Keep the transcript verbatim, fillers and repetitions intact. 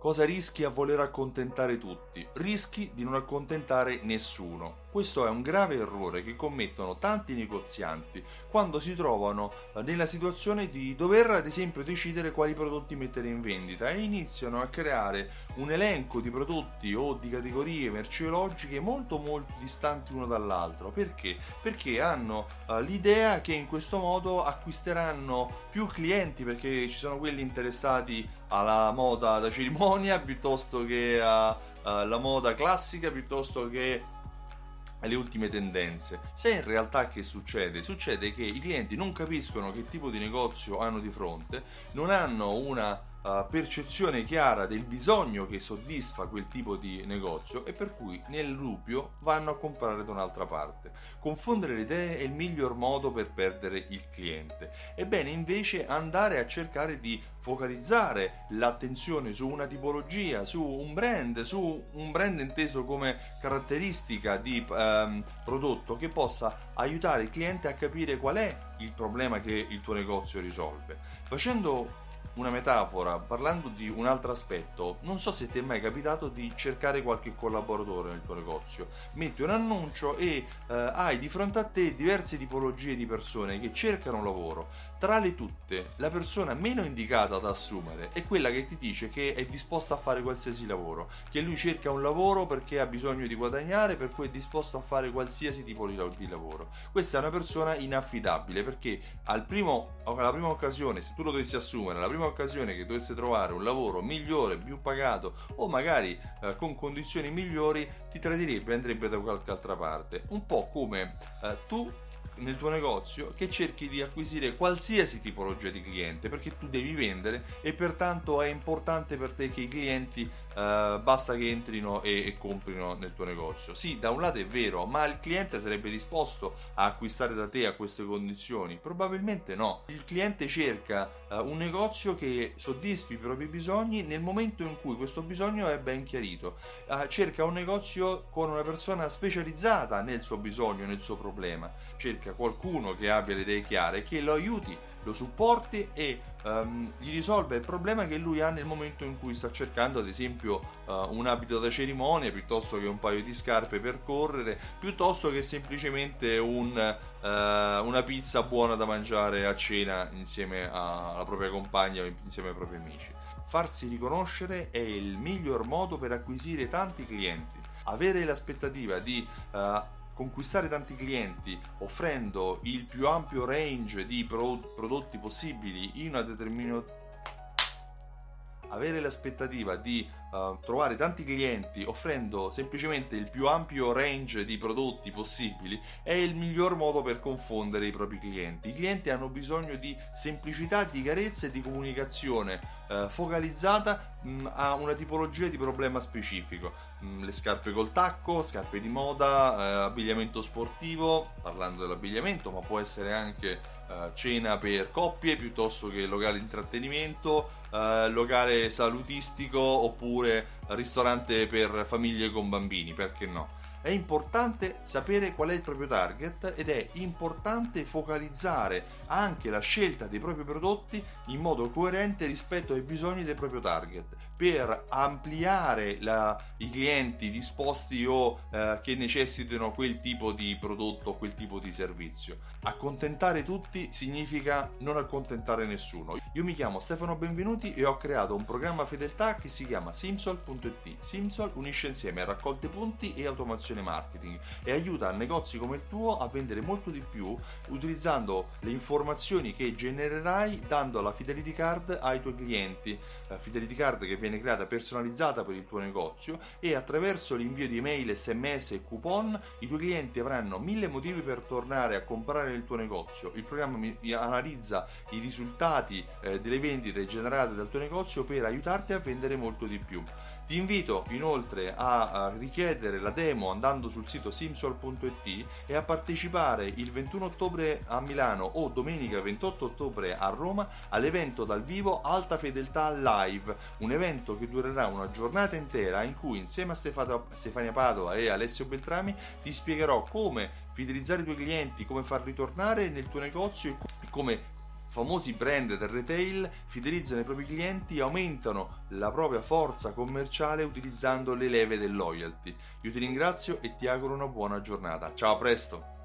Cosa rischi a voler accontentare tutti? Rischi di non accontentare nessuno. Questo è un grave errore che commettono tanti negozianti quando si trovano nella situazione di dover, ad esempio, decidere quali prodotti mettere in vendita e iniziano a creare un elenco di prodotti o di categorie merceologiche molto molto distanti uno dall'altro. Perché? Perché hanno l'idea che in questo modo acquisteranno più clienti, perché ci sono quelli interessati alla moda da cerimonia piuttosto che uh, uh, la moda classica, piuttosto che le ultime tendenze. Se in realtà che succede? Succede che i clienti non capiscono che tipo di negozio hanno di fronte, non hanno una uh, percezione chiara del bisogno che soddisfa quel tipo di negozio e per cui nel dubbio vanno a comprare da un'altra parte. Confondere le idee è il miglior modo per perdere il cliente. Ebbene, invece, andare a cercare di focalizzare l'attenzione su una tipologia, su un brand, su un brand inteso come caratteristica di ehm, prodotto che possa aiutare il cliente a capire qual è il problema che il tuo negozio risolve. Facendo una metafora, parlando di un altro aspetto, non so se ti è mai capitato di cercare qualche collaboratore nel tuo negozio. Metti un annuncio e eh, hai di fronte a te diverse tipologie di persone che cercano lavoro. Tra le tutte, la persona meno indicata da assumere è quella che ti dice che è disposta a fare qualsiasi lavoro, che lui cerca un lavoro perché ha bisogno di guadagnare, per cui è disposto a fare qualsiasi tipo di lavoro. Questa è una persona inaffidabile, perché al primo, alla prima occasione, se tu lo dovessi assumere, alla prima occasione che dovesse trovare un lavoro migliore, più pagato o magari eh, con condizioni migliori, ti tradirebbe e andrebbe da qualche altra parte. Un po' come eh, tu nel tuo negozio che cerchi di acquisire qualsiasi tipologia di cliente, perché tu devi vendere e pertanto è importante per te che i clienti eh, basta che entrino e, e comprino nel tuo negozio. Sì, da un lato è vero, ma il cliente sarebbe disposto a acquistare da te a queste condizioni? Probabilmente no. Il cliente cerca eh, un negozio che soddisfi i propri bisogni nel momento in cui questo bisogno è ben chiarito. Eh, cerca un negozio con una persona specializzata nel suo bisogno, nel suo problema. Cerca qualcuno che abbia le idee chiare, che lo aiuti, lo supporti e um, gli risolve il problema che lui ha nel momento in cui sta cercando, ad esempio, uh, un abito da cerimonia, piuttosto che un paio di scarpe per correre, piuttosto che semplicemente un, uh, una pizza buona da mangiare a cena insieme a, alla propria compagna o insieme ai propri amici. Farsi riconoscere è il miglior modo per acquisire tanti clienti. Avere l'aspettativa di uh, conquistare tanti clienti offrendo il più ampio range di pro- prodotti possibili in una determinata... Avere l'aspettativa di uh, trovare tanti clienti offrendo semplicemente il più ampio range di prodotti possibili è il miglior modo per confondere i propri clienti. I clienti hanno bisogno di semplicità, di chiarezza e di comunicazione uh, focalizzata mh, a una tipologia di problema specifico. Mh, le scarpe col tacco, scarpe di moda, uh, abbigliamento sportivo, parlando dell'abbigliamento, ma può essere anche Uh, cena per coppie, piuttosto che locale di intrattenimento, uh, locale salutistico oppure ristorante per famiglie con bambini, perché no? È importante sapere qual è il proprio target ed è importante focalizzare anche la scelta dei propri prodotti in modo coerente rispetto ai bisogni del proprio target, per ampliare la, i clienti disposti o eh, che necessitano quel tipo di prodotto o quel tipo di servizio. Accontentare tutti significa non accontentare nessuno. Io mi chiamo Stefano Benvenuti e ho creato un programma fedeltà che si chiama Simsol punto it. Simsol unisce insieme raccolte punti e automazione marketing e aiuta negozi come il tuo a vendere molto di più utilizzando le informazioni che genererai dando la Fidelity Card ai tuoi clienti. La Fidelity Card che viene creata personalizzata per il tuo negozio e attraverso l'invio di email, sms e coupon i tuoi clienti avranno mille motivi per tornare a comprare nel tuo negozio. Il programma analizza i risultati eh, delle vendite generate dal tuo negozio per aiutarti a vendere molto di più. Ti invito inoltre a richiedere la demo andando sul sito simsol punto it e a partecipare il ventuno ottobre a Milano o domenica ventotto ottobre a Roma all'evento dal vivo Alta Fedeltà Live, un evento che durerà una giornata intera in cui insieme a Stefania Padova e Alessio Beltrami ti spiegherò come fidelizzare i tuoi clienti, come farli tornare nel tuo negozio e come Famosi brand del retail fidelizzano i propri clienti e aumentano la propria forza commerciale utilizzando le leve del loyalty. Io ti ringrazio e ti auguro una buona giornata. Ciao, a presto!